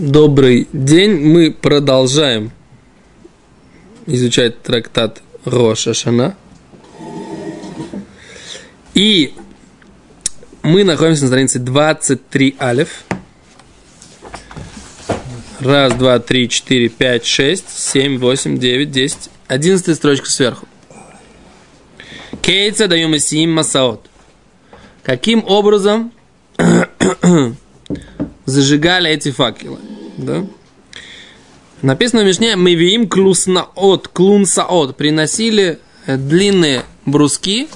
Добрый день, мы продолжаем изучать трактат Рош аШана. И мы находимся на странице 23 алеф. Раз, два, три, четыре, пять, шесть, семь, восемь, девять, десять. 11 строчка сверху. Кейца даем Исим Масаот. Каким образом зажигали эти факелы? Да? Написано в Мешне, мы видим клунсаот, приносили длинные бруски,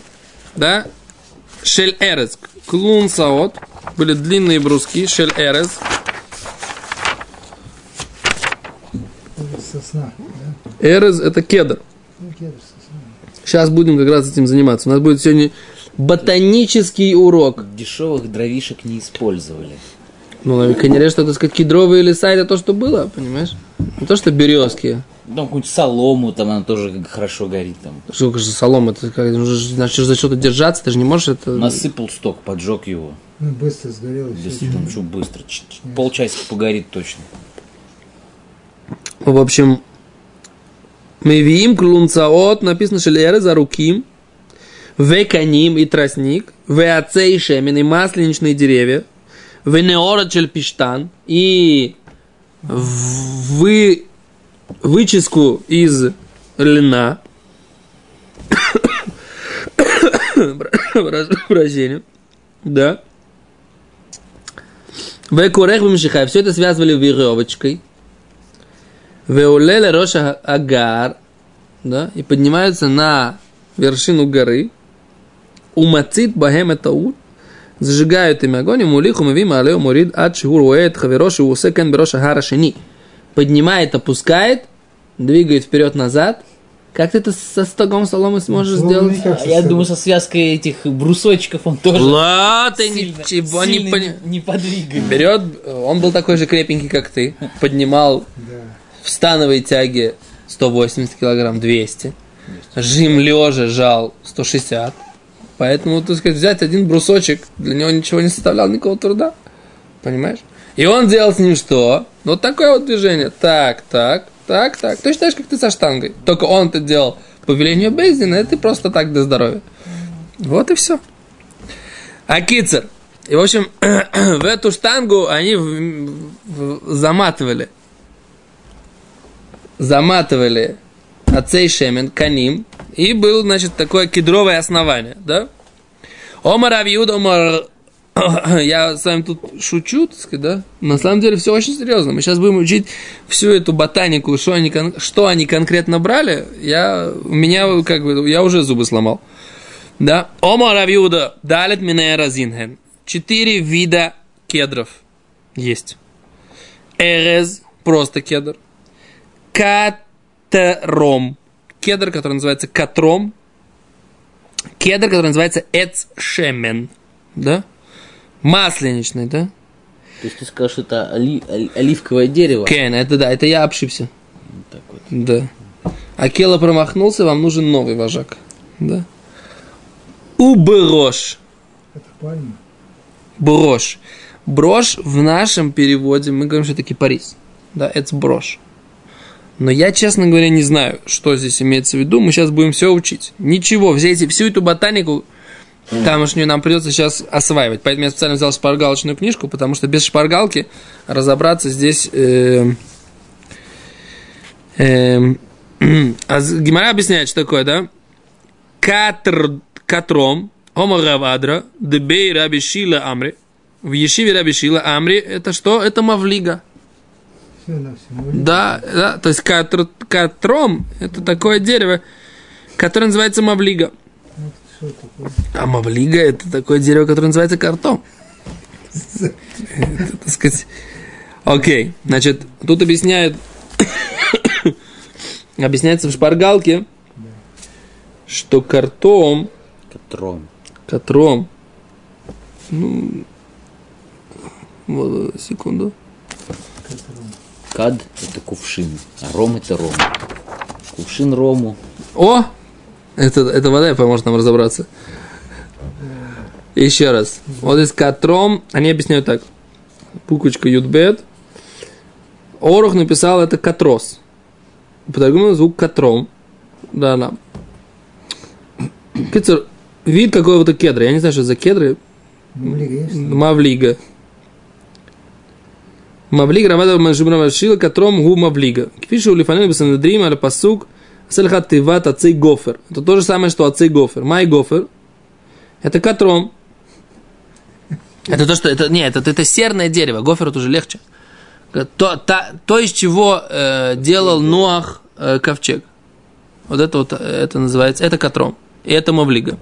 да? Шель Эрес, клунсаот, были длинные бруски, Шель Эрес. Сосна, да? Эрес это кедр. Сейчас будем как раз этим заниматься. У нас будет сегодня ботанический урок. Дешевых дровишек не использовали. Ну, на Веканим, что, так сказать, кедровые леса, это то, что было, понимаешь? Не то, что березки. Там какую-нибудь солому, там она тоже хорошо горит. Там. Сколько же солома, ты начнешь за что-то держаться, ты же не можешь это... Насыпал сток, поджег его. Ну, быстро сгорело. Там что быстро, полчасика погорит точно. В общем, мы видим клунсаот, написано шелеры за руки, веканим и тростник, ацей шитим и масленичные деревья, и выческу из льна. Прошу прощения. Да. Все это связывали веревочкой. Да, и поднимаются на вершину горы. Умацит баемет, зажигают им огонь, мулиху мавима алео мурид ад шигуруэт хавероши усекен броша харашини. Поднимает, опускает, двигает вперед-назад. Как ты это со стогом соломы сможешь сделать? Я думаю, со связкой этих брусочков он тоже сильно не подвигает. Вперед, он был такой же крепенький, как ты. Поднимал в становой тяге 180 килограмм, 200. Жим лежа жал 160. Поэтому, так сказать, взять один брусочек, для него ничего не составляло, никакого труда. Понимаешь? И он делал с ним что? Вот такое вот движение. Так. Ты считаешь, как ты со штангой. Только он это делал по велению Бездина, и ты просто так до здоровья. Вот и все. Акицер. И, в общем, в эту штангу они заматывали ацей шемен, каним. И было, значит, такое кедровое основание, да? Омар Авиуд, я с вами тут шучу, так сказать, да? На самом деле все очень серьезно. Мы сейчас будем учить всю эту ботанику, что они конкретно брали. Я уже зубы сломал. Да? Омар Авиуда, далит минэ разинген. 4 вида кедров есть. Эрез, просто кедр. Катром. Кедр, который называется Катром. Кедр, который называется Эц Шемен. Да? Масленичный, да? То есть ты скажешь, что это оливковое дерево? Кен, это да, это я обшибся. Вот так вот. Да. Акела промахнулся, вам нужен новый вожак. Да? Брошь. Это пальма? Брошь. Брошь в нашем переводе, мы говорим, что это кипарис. Да, Эц Брошь. Но я, честно говоря, не знаю, что здесь имеется в виду. Мы сейчас будем все учить. Ничего, всю эту ботанику тамошнюю нам придется сейчас осваивать. Поэтому я специально взял шпаргалочную книжку, потому что без шпаргалки разобраться здесь... Гемора объясняет, что такое, да? Катром, омаравадра, дебей рабишила амри. В ешиве рабишила амри. Это что? Это мавлига. Да, то есть катром это такое дерево, которое называется мавлига. А мавлига это такое дерево, которое называется картом. Это, так сказать. Окей, значит, тут объясняется в шпаргалке, что картом. Катром. Ну, вот, секунду. Кад – это кувшин, а ром – это ром. Кувшин рому. О! Это вода и поможет нам разобраться. Еще раз. Вот из катром, они объясняют так. Пукучка ютбет. Орух написал это катрос. По-другому звук катром. Да, нам. Кицур, вид какого-то кедра. Я не знаю, что за кедры. Мавлига. Мавлига, Равада Манжибрама Шила, Катром, Гу Мавлига. Кипишу Лифанин, Басандриим, Аль-Пасук, Сельхат Тиват, Ацей Гофер. Это то же самое, что Ацей Гофер. Май Гофер. Это Катром. Это то, что... Это, нет, это серное дерево. Гофер это уже легче. То из чего делал Ноах ковчег. Вот, это называется... Это Катром. И это Мавлига.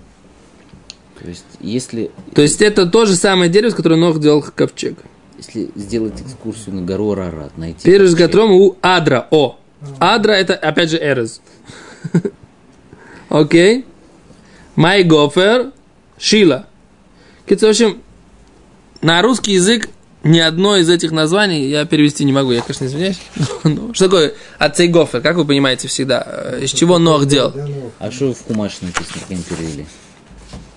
То есть, если... То есть, это то же самое дерево, с которого Ноах делал ковчег. Если сделать экскурсию на гору Арарат, найти... Переш Катром у Адра. О. Адра это, опять же, Эрес. Окей. Май Гофер. Шила. В общем... На русский язык ни одно из этих названий я перевести не могу. Я, конечно, извиняюсь. Что такое Ацей Гофер? Как вы понимаете всегда? Из чего Ноах делал? А что в Хумаш написано? Каким перевели?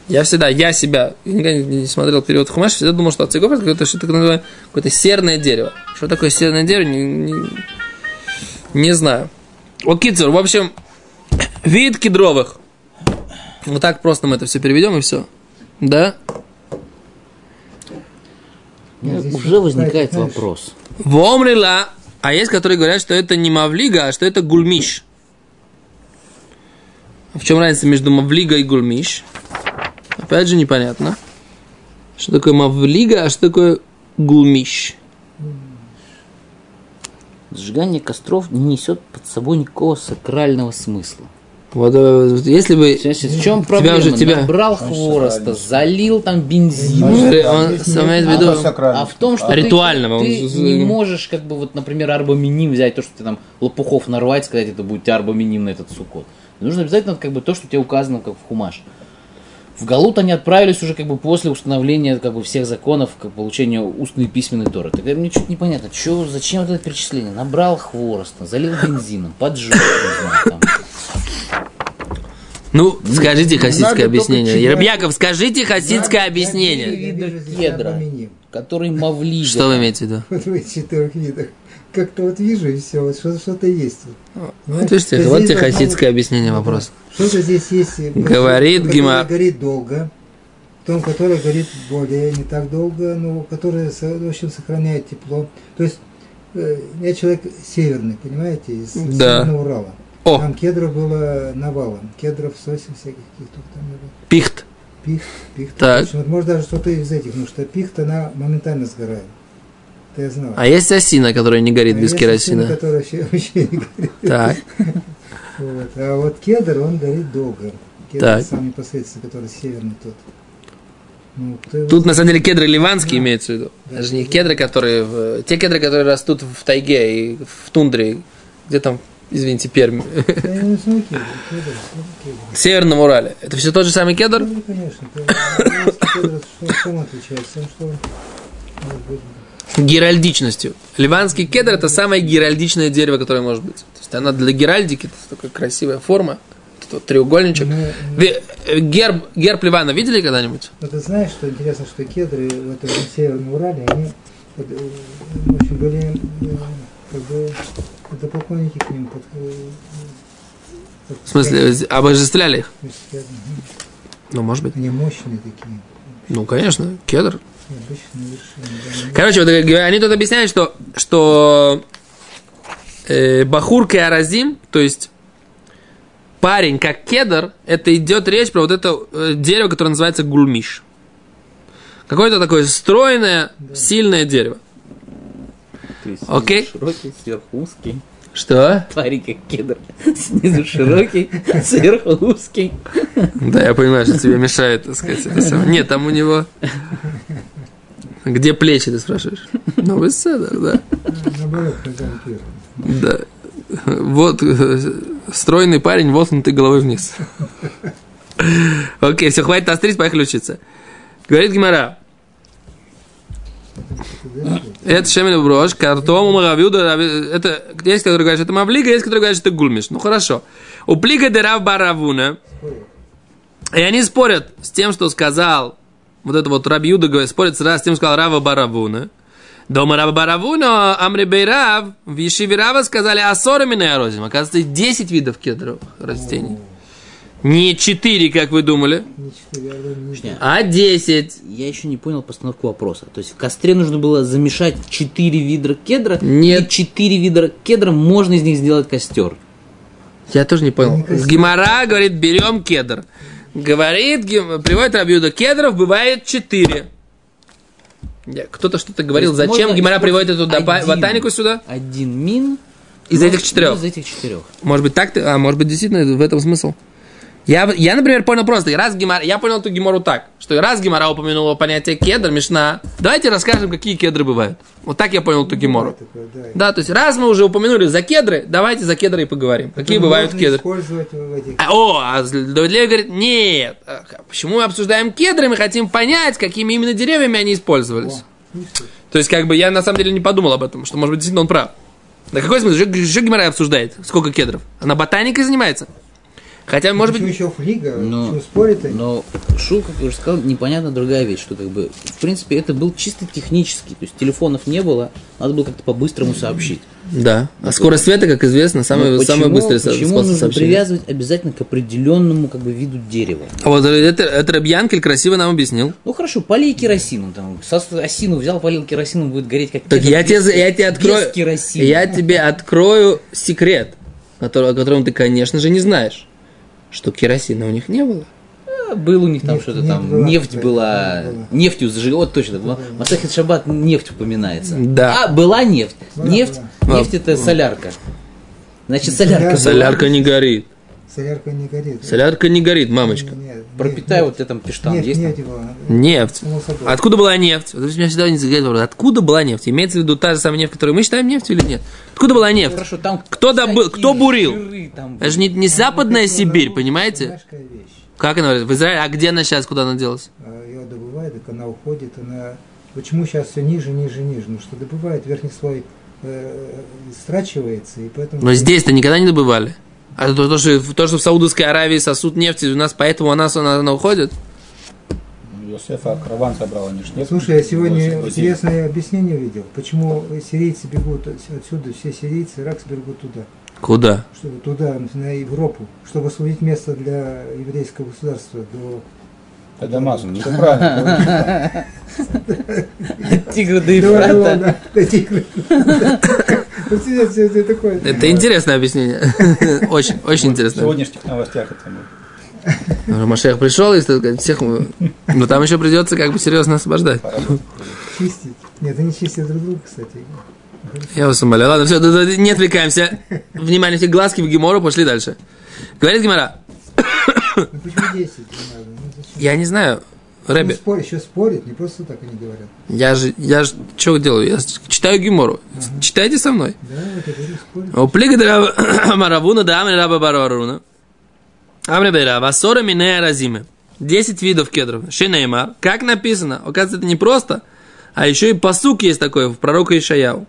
Я всегда, я никогда не смотрел перевод Хумаш, всегда думал, что Ацей Гофер это что-то называют какое-то серное дерево. Что такое серное дерево? Не знаю. Окицур, в общем, вид кедровых. Вот так просто мы это все переведем и все. Да? Нет, уже возникает вопрос. Вомрила, а есть, которые говорят, что это не мавлига, а что это гульмиш. В чем разница между мавлига и гульмиш? Опять же непонятно. Что такое мавлига, а что такое гульмиш? Сжигание костров не несет под собой никакого сакрального смысла. Вот если бы в чем проблема? Набрал хвороста, залил там бензин. А в том, что ты не можешь, как бы, вот, например, арбаминим взять, то, что ты там лопухов нарвать, сказать, это будет арбаминим на этот сукот. Нужно обязательно, как бы, то, что тебе указано, как в Хумаш. В Галут они отправились уже, как бы, после установления, как бы, всех законов, как получения устной и письменной Торы. Тогда мне что-то непонятно, зачем вот это перечисление? Набрал хвороста, залил бензином, поджег. Ну, скажите хасидское объяснение. Раб Яков, скажите хасидское объяснение. Виды кедра, который мавлига. Что вы имеете в виду? Вот в этих четырех видах. Как-то вот вижу, и все, вот что-то есть. Вот видите, вот тебе хасидское объяснение вопроса. Что-то здесь есть. Говорит Гемора. Горит долго. Том, который горит более не так долго, но который, в общем, сохраняет тепло. То есть, я человек северный, понимаете, из Северного Урала. О. Там кедров было навалом. Кедров, сосен всяких каких-то там было. Пихт. Пихт. Так. Вот, может, даже что-то из этих, потому что пихт, она моментально сгорает. Это я знал. А есть осина, которая не горит без керосина? Осина, которая вообще не горит. Так. Вот. А вот кедр, он горит долго. Кедр так. Сам непосредственно, который северный тот. Ну, тут, на самом деле, кедры ливанские имеются в виду. Да, даже не кедры, которые... Те кедры, которые растут в тайге и в тундре, где там... Извините, Пермь. В Северном Урале. Это все тот же самый кедр? Ну, конечно. Кедр, чем отличается? Геральдичностью. Ливанский кедр – это самое геральдичное дерево, которое может быть. То есть, она для геральдики, это такая красивая форма. Тут треугольничек. Герб Ливана видели когда-нибудь? Ну, ты знаешь, что интересно, что кедры в Северном Урале, они, в общем, были... Когда поклонники к ним в смысле, обожествляли их? Ну, может быть. Они мощные такие. Ну, конечно, кедр. Короче, вот, они тут объясняют, что бахур кеаразим, то есть парень как кедр, это идет речь про вот это дерево, которое называется гульмиш. Какое-то такое стройное, сильное дерево. Окей. Широкий, сверху узкий. Что? Парень как кедр. Снизу широкий, сверху узкий. Да, я понимаю, что тебе мешает, так сказать, это самое. Нет, там у него... Где плечи, ты спрашиваешь? Ну, вы седер, да. Наоборот, как да. Вот, стройный парень, воткнутый головой вниз. Окей, все, хватит острить, поехали учиться. Говорит Гемора. Это Шемель Брошь, Картом, Омар Авиуд, это есть, который говорит, что это Мавлига, есть, который говорит, что это Гульмиш. Ну хорошо. У Плига де Рав Баравуна. И они спорят с тем, что сказал вот это вот Раб Юда, спорят с тем, что сказал Рава Баравуна. Дома Раба Баравуна, Амрибейрав, в Ешиве Рава сказали асораминая розим. Оказывается, 10 видов кедровых растений. Не 4, как вы думали, а 10. Я еще не понял постановку вопроса. То есть в костре нужно было замешать 4 вида кедра. Нет. И 4 вида кедра, можно из них сделать костер. Я тоже не понял. Гемора говорит, берем кедр. Говорит, приводит Раб Юда, кедров бывает 4. Кто-то что-то говорил, зачем Гемора приводит эту ботанику сюда? Один мин из этих четырех. Может быть так, а может быть действительно в этом смысл. Я, например, понял просто, я понял эту Гемору так, что раз Гемора упомянула понятие кедр, Мешна, давайте расскажем, какие кедры бывают. Вот так я понял эту Гемору. Да, то есть раз мы уже упомянули за кедры, давайте за кедры и поговорим. Какие бывают кедры? Довид Леви говорит, нет, почему мы обсуждаем кедры, мы хотим понять, какими именно деревьями они использовались. То есть, я на самом деле не подумал об этом, что, может быть, действительно он прав. Да какой смысл? Что Гемора обсуждает? Сколько кедров? Она ботаникой занимается? Хотя, может быть... Еще флига, но, спорит. Но Шу, как я уже сказал, непонятна другая вещь, что в принципе, это был чисто технический, то есть телефонов не было, надо было как-то по-быстрому сообщить. Да, а скорость света, как известно, самый быстрый способ сообщения. Почему нужно привязывать обязательно к определенному виду дерева? А вот это Рабби Янкель красиво нам объяснил. Ну хорошо, полей керосином, осину взял, полил керосином, будет гореть как кедр. Так я тебе открою секрет, о котором ты, конечно же, не знаешь. Что керосина у них не было? Был у них там нефть была. Нефтью зажигали, вот точно. В Масехет Шаббат нефть упоминается. Да. А, была нефть. Нефть это солярка. Значит, солярка. Солярка не горит. Солярка не горит, мамочка. Пропитай вот это пештан. Нефть. Откуда была нефть? Вот меня всегда не задают вопрос. Откуда была нефть? Имеется в виду та же самая нефть, которую мы считаем нефтью или нет? Откуда была нефть? Хорошо, там кто бурил? Это же не Западная Сибирь, понимаете? Как она? В Израиле? А где она сейчас? Куда она делась? Ее добывает, так она уходит. Почему сейчас все ниже? Ну что добывает, верхний слой страчивается. Но здесь-то никогда не добывали. А то, что в Саудовской Аравии сосуд нефти, у нас поэтому она уходит? Йосефа караван собрал, они же нефть. Слушай, я сегодня интересное объяснение видел. Почему сирийцы бегут отсюда, все сирийцы, иракцы бегут туда. Куда? Чтобы туда, на Европу, чтобы освободить место для еврейского государства до... До Дамаса, ну правильно. От тигра до Ефрата. Это интересное объяснение. Очень интересное. В сегодняшних новостях это было. Машех пришел, и всех... Но там еще придется серьезно освобождать. Чистить? Нет, они чистят друг друга, кстати. Я вас умоляю. Ладно, все, не отвлекаемся. Внимание, все глазки в Гемору, пошли дальше. Говорит Гемора. Ну почему 10? Я не знаю. Рэби. Еще спорят, не просто так они говорят. Я же что делаю? Я читаю Гемору. Ага. Читайте со мной. Да, вот это же спорят. Оплига драба маравуна, да амраба бараруна. Амрабера, васора минея разимы. 10 видов кедров. Шинеймар. Как написано? Оказывается, это не просто, а еще и пасук есть такой в пророка Ишаяу.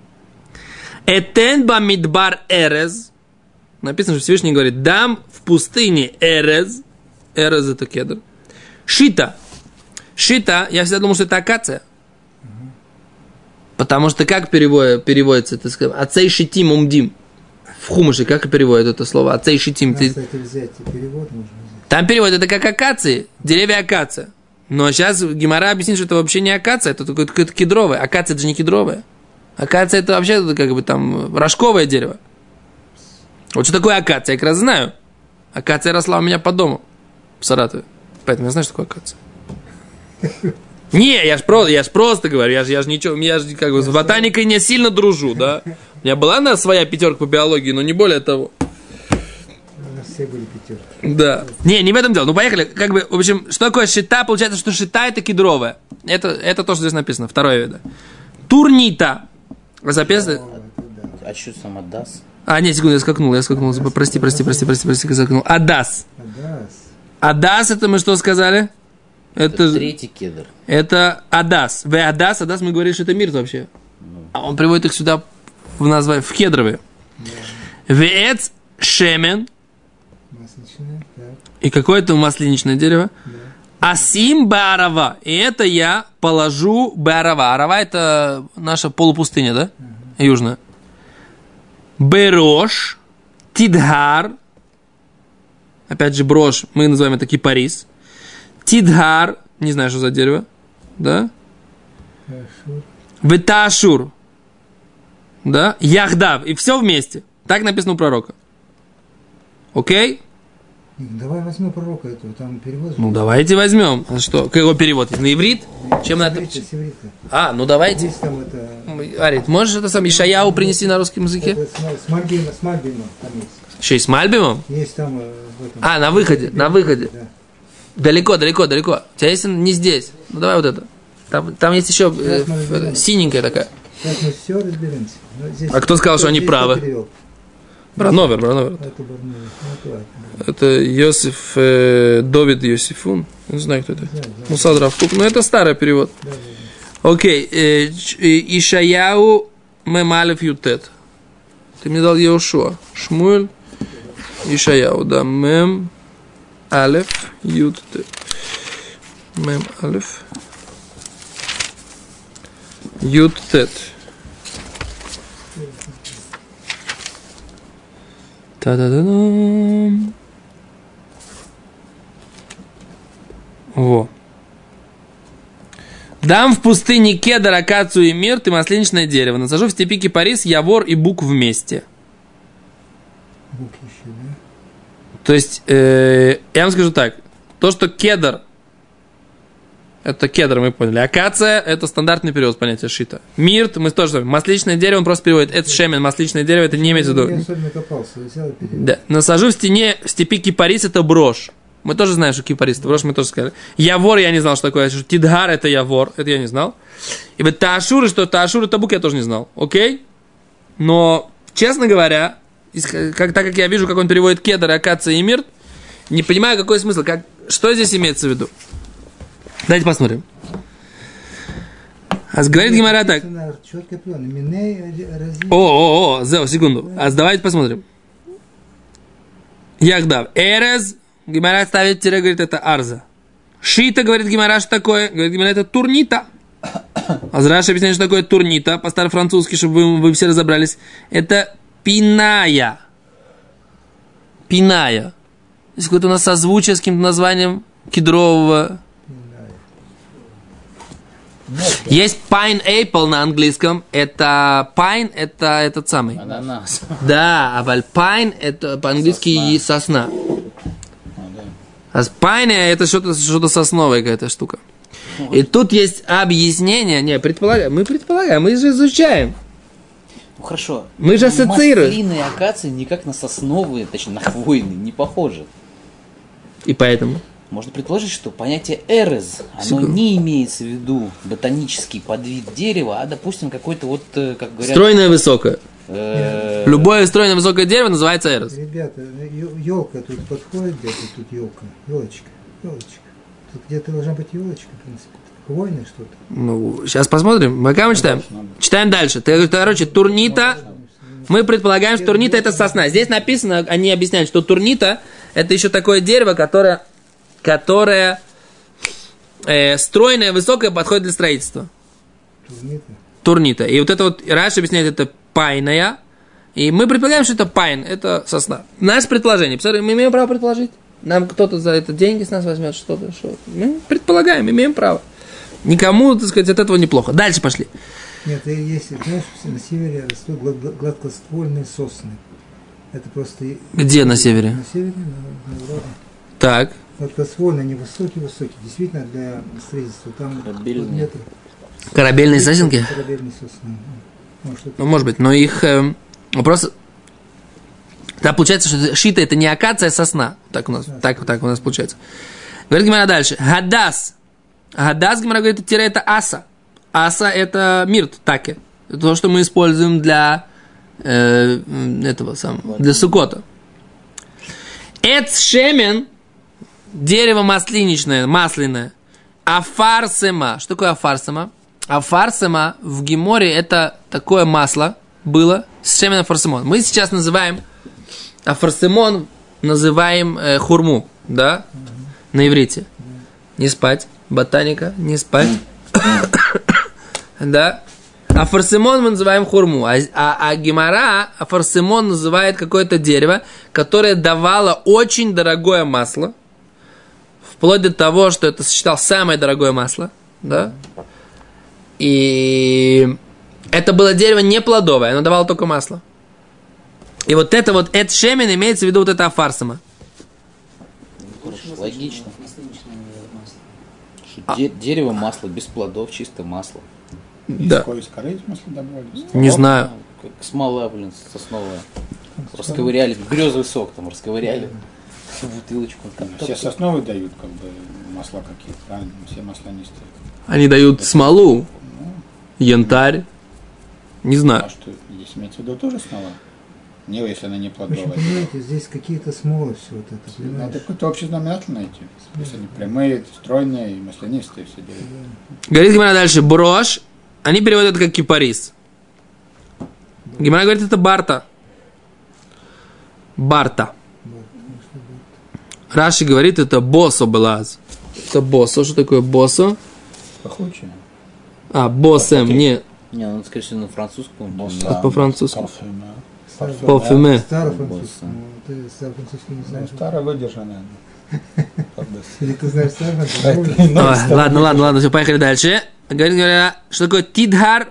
Этен ба мидбар эрез. Написано, что Всевышний говорит, дам в пустыне эрез. Эрез это кедр. Шита. Шита, я всегда думал, что это акация. Потому что как переводится это слово? Ацей шитим умдим. В Хумше как переводят это слово? Ацей шитим. Там переводят это как акации. Деревья акация. Но сейчас Гемора объяснит, что это вообще не акация. Это какое-то кедровое. Акация это же не кедровое. Акация это вообще рожковое дерево. Вот что такое акация, я как раз знаю. Акация росла у меня по дому в Саратове. Поэтому я знаю, что такое акация. Не, я ж просто говорю, я ж ничего, я с ботаникой не сильно дружу, да. У меня была своя пятерка по биологии, но не более того. У нас все были пятерки. Да. Не в этом дело. Ну поехали. В общем, что такое шита? Получается, что шита это кедровая. Это то, что здесь написано. Второе вида. Турнита. Записано. А что сам Адас? А, нет, секунду, я скакнул. Прости, закнул. Адас, это мы что сказали? Это третий кедр. Это Адас. Адас, мы говорили, что это мирт вообще. А он приводит их сюда в название, в кедровые. Веэц шемен. И какое-то масляничное дерево. Асим Барава. И это я положу Барава. Арава – это наша полупустыня, да? Южная. Брошь, Тидгар. Опять же, брошь, мы называем это кипарис. Тидгар. Не знаю, что за дерево. Да? Веташур. Да? Яхдав. И все вместе. Так написано у пророка. Окей? Давай возьмем пророка этого, там перевод. Ну, давайте возьмем. Что? Какой перевод? На иврит? Чем на это? А, ну давайте. Здесь там это... Арит, можешь это сам Ишаяу принести на русском языке? С Мальбимом там есть. Еще и с Мальбимом? Есть там в этом. А, на выходе, на выходе. Да. Далеко, далеко, далеко. У тебя есть не здесь. Ну, давай вот это. Там есть еще синенькая такая. Сейчас мы все разберемся. Здесь... А кто сказал, что они правы? Перевел? Брановер, Брановер. Это Йосиф Довид Йосифун. Не знаю, кто это. Мусад Рав. Ну, это старый перевод. Окей. Ишаяу Мемалев Ютет. Ты мне дал Йошуа. Шмуэль Ишаяу. Да, Мем Алеф Ютет. Мем Алеф Ютет. Та-да-да-дам. Во. Дам в пустыне кедр, акацию и мирт, и масличное дерево. Насажу в степи кипарис, явор и бук вместе. Бук еще, да? То есть, я вам скажу так. То, что кедр, это кедр, мы поняли. Акация – это стандартный перевод понятия шита. Мирт, мы тоже знаем. Масличное дерево, он просто переводит. Это шемен, масличное дерево, это не имеется в виду. Я особенно копался, взял перевод. Да. Насажу в стене, в степи кипарис – это брошь. Мы тоже знаем, что кипарис – это брошь, мы тоже сказали. Явор, я не знал, что такое. Тидгар – это явор, это я не знал. И вот таашур, что таашур – это бук, я тоже не знал. Окей? Но, честно говоря, так как я вижу, как он переводит кедр, акация и мирт, не понимаю, какой смысл, как, что здесь имеется в виду. Давайте посмотрим. Аз говорит Гемора так. Секунду. Аз давайте посмотрим. Яхдав. Эрез. Гемора ставит тире, говорит, это арза. Шита, говорит Гемора, что такое? Говорит Гемора, это турнита. Аз Раши объясняет, что такое турнита. По-старо-французски, чтобы вы все разобрались. Это пиная. Пиная. Здесь какое-то у нас созвучие с каким-то названием кедрового... Есть pineapple на английском. Это pine, это этот самый. Ананас. Да, а pine это по-английски сосна. А pine это что-то сосновое какая-то штука. И тут есть объяснение. Не, мы предполагаем, мы же изучаем. Ну хорошо. Мы же ассоциируем. Маслины и акации никак на сосновые, точнее на хвойные не похожи. И поэтому... Можно предположить, что понятие эрез, оно не имеется в виду ботанический подвид дерева, а, допустим, какой-то вот, как говорят... Стройное высокое. Любое стройное высокое дерево называется эрез. Ребята, елка тут подходит, где-то тут елка, елочка. Тут где-то должна быть елочка, в принципе. Хвойное что-то. Ну, сейчас посмотрим. Пока мы читаем. Читаем дальше. Короче, турнита... Мы предполагаем, что турнита – это сосна. Здесь написано, они объясняют, что турнита – это еще такое дерево, которая стройная, высокая, подходит для строительства. Турнита. И вот это вот, Раши объясняет, это пайная. И мы предполагаем, что это пайн, это сосна. Наше предположение. Мы имеем право предположить. Нам кто-то за это деньги с нас возьмет, что-то. Что-то. Мы предполагаем, имеем право. Никому, так сказать, от этого неплохо. Дальше пошли. Нет, есть, знаешь, на севере растут гладкоствольные сосны. Это просто... Где на севере? На севере, на Европе. Так. Гладкоствольные, они высокие-высокие. Действительно, для строительства там... Корабельные. Корабельные сосенки? Корабельные сосны. Ну, может быть, но их... вопрос... Да, получается, что шита – это не акация, а сосна. Так у нас, да, так у нас получается. Говорит Гемора дальше. Гадас. Гадас, Гемора говорит, тире – это аса. Аса – это мирт, таке. Это то, что мы используем для этого самого, для сукота. Эц шемен. Дерево маслиничное, масляное. Афарсима. Что такое афарсима? Афарсима в Геморе это такое масло было с шеменом афарсимон. Мы сейчас называем афарсимон, называем хурму, да, на иврите. не спать. Ботаника, не спать. Да. Афарсимон мы называем хурму. А Гемора афарсимон называет какое-то дерево, которое давало очень дорогое масло. Вплоть до того, что это считал самое дорогое масло. Да? И это было дерево не плодовое, оно давало только масло. И вот это шемен имеется в виду вот это афарсима. Логично. Дерево, масло, без плодов, чисто масло. Да. Из коры эти масла добавились? Не знаю. Как смола, блин, сосновая. Расковыряли, грёзовый сок там расковыряли. Бутылочку. Там, все так, сосновые так. Дают как бы масла какие-то, а все масла не стоят. Они дают это смолу, ну, янтарь, не знаю. А что, здесь имеется в виду тоже смола? Не, если она не плодовая. Понимаете, здесь какие-то смолы, все вот это. Понимаешь? Надо какой-то общий знаменатель найти. Если они прямые, стройные и маслянистые все делают. Говорит Гемора дальше, брошь, они переводят это как кипарис. Гемора говорит, это барта. Барта. Раши говорит, это босо была. Это босо. Что такое босо? Пахучее. А, босем, не. Не, ну, скорее всего, на французском. Босо. По-французски. Парфюме. Старо-французский не знаешь. Старо выдержанное. Или ты знаешь старо-французский? Ладно, все, поехали дальше. Говорят, что такое тидгар?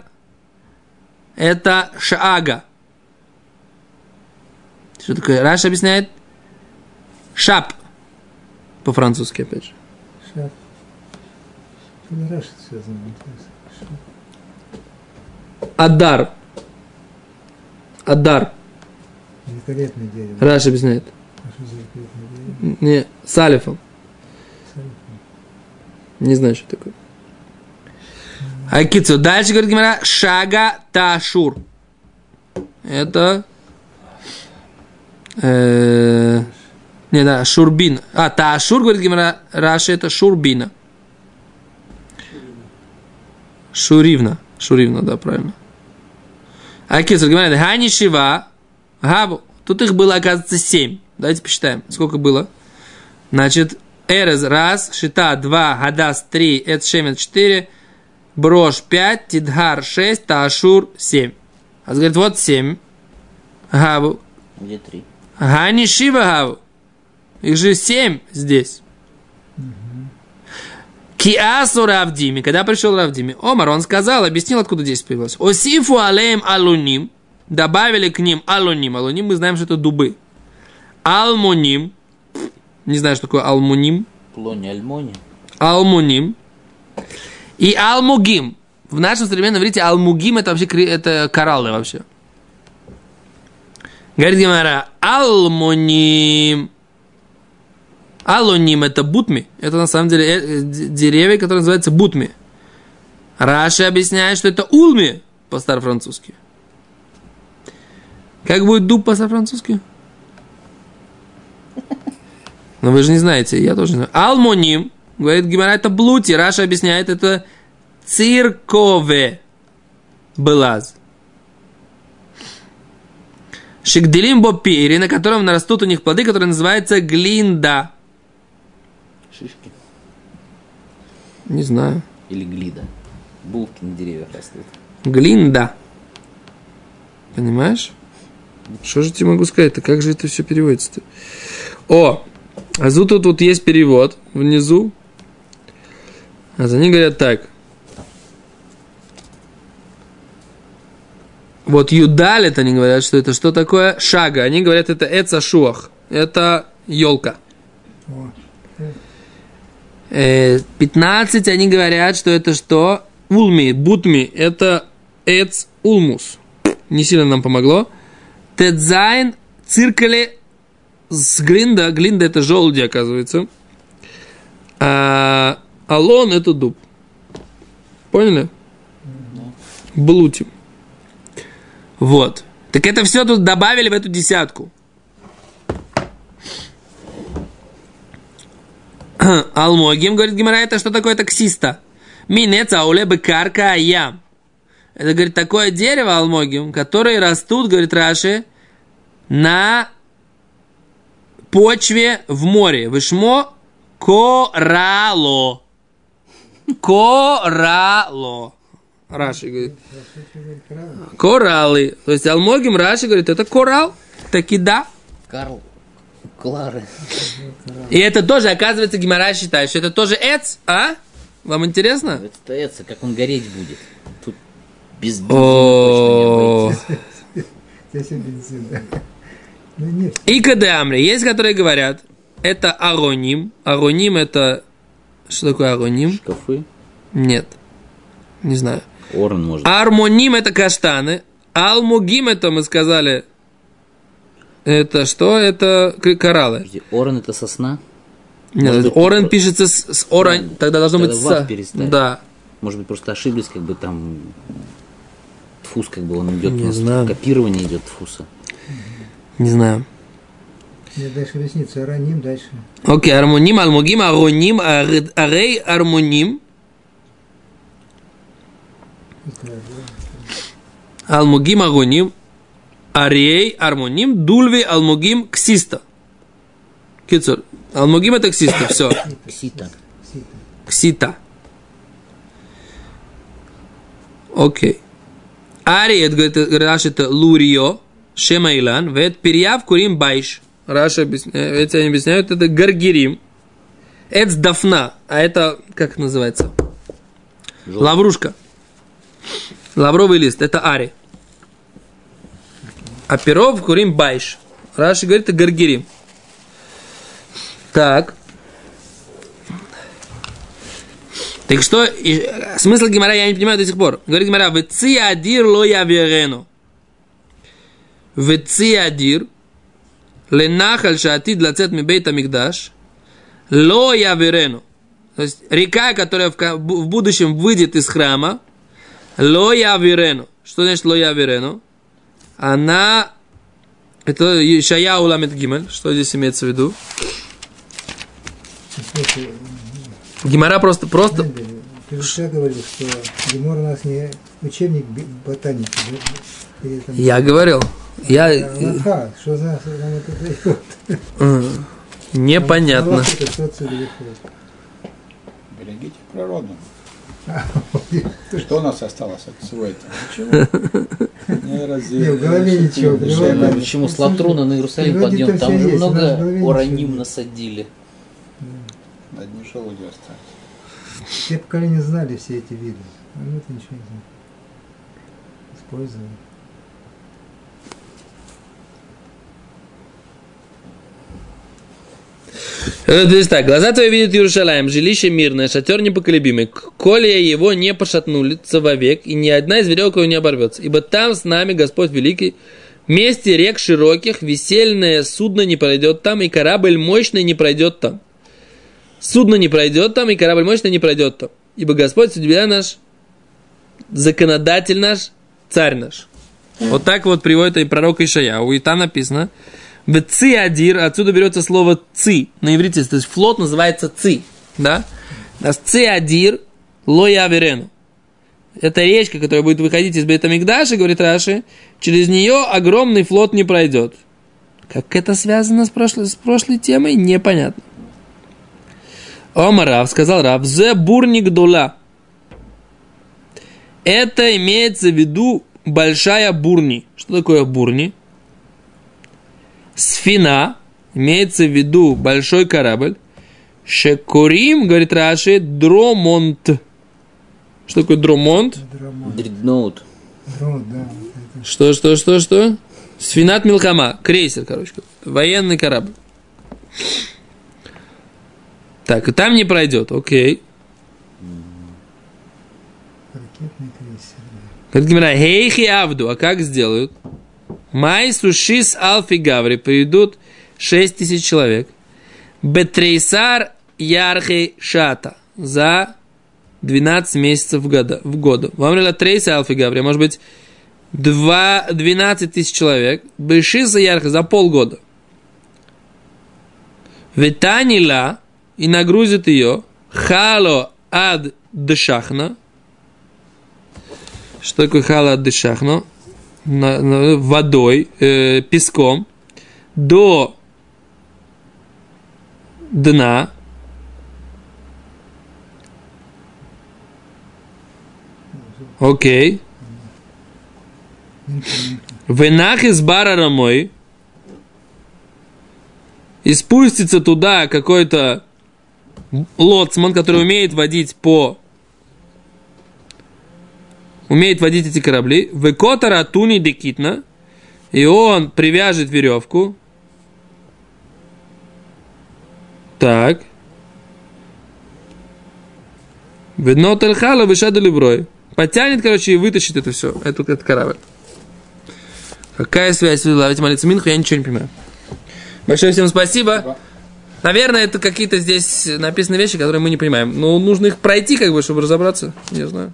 Это шаага. Что такое? Раша объясняет. Шап. По-французски, опять же. Шап. Адар. Адар. Великолепное дерево. Раша объясняет. Дерево? Не, с алифом. Не знаю, что такое. Акицу. Дальше говорит Гемора. Шага ташур. Это... Не, да, шурбина. А, таашур, говорит Гемора, Раши, это шурбина. Шуривна. Шуривна, да, правильно. А Кейца говорит, ганишива, габу. Тут их было, оказывается, 7. Давайте посчитаем, сколько было. Значит, эрез, раз, шита, 2, гадас, 3, эцшемет, 4, брошь, 5, тидгар, 6, таашур, 7. А говорит, вот 7. Габу. Где 3? Ганишива, габу. Их же 7 здесь. Киасу Равдими. Когда пришел Равдими, Омар, он сказал, объяснил, откуда здесь появилось. Осифу алеем алуним. Добавили к ним алуним. Алуним, мы знаем, что это дубы. Алмуним. Не знаю, что такое алмуним. Плони, альмони. Алмуним. И алмугим. В нашем современном иврите алмугим это вообще это кораллы вообще. Говорит Гемора, алмуним. Алуним – это бутми. Это, на самом деле, деревья, которые называются бутми. Раши объясняет, что это улми по-старофранцузски. Как будет дуб по-старофранцузски? Но вы же не знаете, я тоже не знаю. Алмоним, говорит Гемора, это блути. Раши объясняет, это циркове былаз. Шигделим бопири, на котором нарастут у них плоды, которые называются глинда. Шишки? Не знаю. Или глида. Булки на деревьях растут. Глинда. Понимаешь? Что же тебе могу сказать-то? Как же это все переводится-то? О! А тут есть перевод внизу. А за ним говорят так. Вот юдалит они говорят, что это что такое? Шага. Они говорят, это эцашуах. Это елка. 15, они говорят, что это что? Улми, бутми, это эц улмус. Не сильно нам помогло. Тедзайн, циркали с глинда. Глинда это желуди, оказывается. А алон это дуб. Поняли? Блутим. Вот. Так это все тут добавили в эту десятку. Алмогим, говорит Гемора, это что такое таксиста? Минец аулебы карка аям. Это, говорит, такое дерево, алмогим, которые растут, говорит Раши, на почве в море. Вышмо Корало. Корало. Раши говорит. Кораллы. То есть Алмогим Раши говорит, это коралл. Таки да. Карл. Клары. И это тоже, оказывается, Гемора считает, что это тоже эц, а? Вам интересно? Это эц, как он гореть будет. Тут без бензина точно не обойтись. Здесь и бензин, да. И кадамри. Есть, которые говорят, это ароним. Ароним это... Что такое ароним? Шкафы? Нет. Не знаю. Орн, может. Армоним это каштаны. Алмугим это, мы сказали... Это что? Это кораллы. Подожди, орен это сосна? Нет, может быть, орен пишется с орен, да, тогда должно быть с. Перестали. Да. Может быть, просто ошиблись, как бы там тфус, как бы он идет, не знаю. Копирование идет тфуса. Не знаю. Нет, дальше ресницы, ароним, дальше. Окей, армоним, алмугим, ароним, арей, армоним. Алмугим, ароним. Арей, армоним, дульви, алмугим, ксиста. Кицур. Алмугим это ксиста, все. Ксита. Ксита. Окей. Арей, это Раши, это лурио, шемайлан, вет перьяв курим байш. Раши объясняют, они объясняют, это гаргирим. Эц дафна, а это, как называется? Лаврушка. Лавровый лист, это ари. А перов курим байш. Раши говорит, это гаргирим. Так. Так что, смысл Гемора я не понимаю до сих пор. Говорит Гемора, веци адир ло яверену. Веци адир ленахаль шаатид лацет мибейт амигдаш ло яверену. То есть, река, которая в будущем выйдет из храма, ло яверену. Что значит ло яверену? Она, это Ишаяу ламет гимель, что здесь имеется в виду? Гемора просто... Ты же я говорил, что Гемора у нас не учебник ботаники. Да? Там... Я говорил. Я... А, что за... Непонятно. Берегите природу. Что у нас осталось от всего этого? Почему? В голове ничего. Почему с Латруна на Иерусалим подъем? Там же много ораним насадили. Одни желуди остались. Все поколения знали все эти виды. А мы это ничего не знали. Использовали. Здесь так. Глаза твои видят Иерусалим, жилище мирное, шатер непоколебимый. Колья его не пошатнулся вовек, и ни одна из веревок его не оборвется. Ибо там с нами Господь Великий, вместе рек широких, весельное судно не пройдет там, и корабль мощный не пройдет там. Судно не пройдет там, и корабль мощный не пройдет там. Ибо Господь судья наш, законодатель наш, царь наш. Вот так вот приводит и пророк Ишаяу, и там написано... Ци адир, отсюда берется слово ци на иврите, то есть флот называется ци, да? Ци адир лоя верену. Это речка, которая будет выходить из Бейт-Амикдаша, говорит Раши, через нее огромный флот не пройдет. Как это связано с прошлой темой, непонятно. Омар Авиуд, сказал Рав, зе бурник дула. Это имеется в виду большая бурни. Что такое бурни? Сфина, имеется в виду большой корабль. Шекурим, говорит Раши, дромонт. Что такое дромонт? Дредноут. Что? Сфинат милхама, крейсер, короче. Военный корабль. Так, и там не пройдет, окей. Ракетный крейсер. Говорит Гемора, хейхи авду, а как сделают? Май сушис алфи гаври, приведут 6000 человек. Бетрейсар ярхи шата за 12 месяцев в году. Вам рела трейса алфи гаври, может быть 12 тысяч человек. Бешиса ярхи за полгода. Ветанила и нагрузит ее хало ад дешахна. Что такое хало ад дешахна? Водой, песком до дна Окей. Венах из бара рамой. И спустится туда какой-то лоцман, который умеет водить эти корабли. Векотара туни декитна. И он привяжет веревку. Так. Видно тельхала вышадали брой. Потянет, короче, и вытащит это все. Этот корабль. Какая связь? Ловить молиться Минху, я ничего не понимаю. Большое всем спасибо. Наверное, это какие-то здесь написаны вещи, которые мы не понимаем. Но нужно их пройти, чтобы разобраться. Не знаю.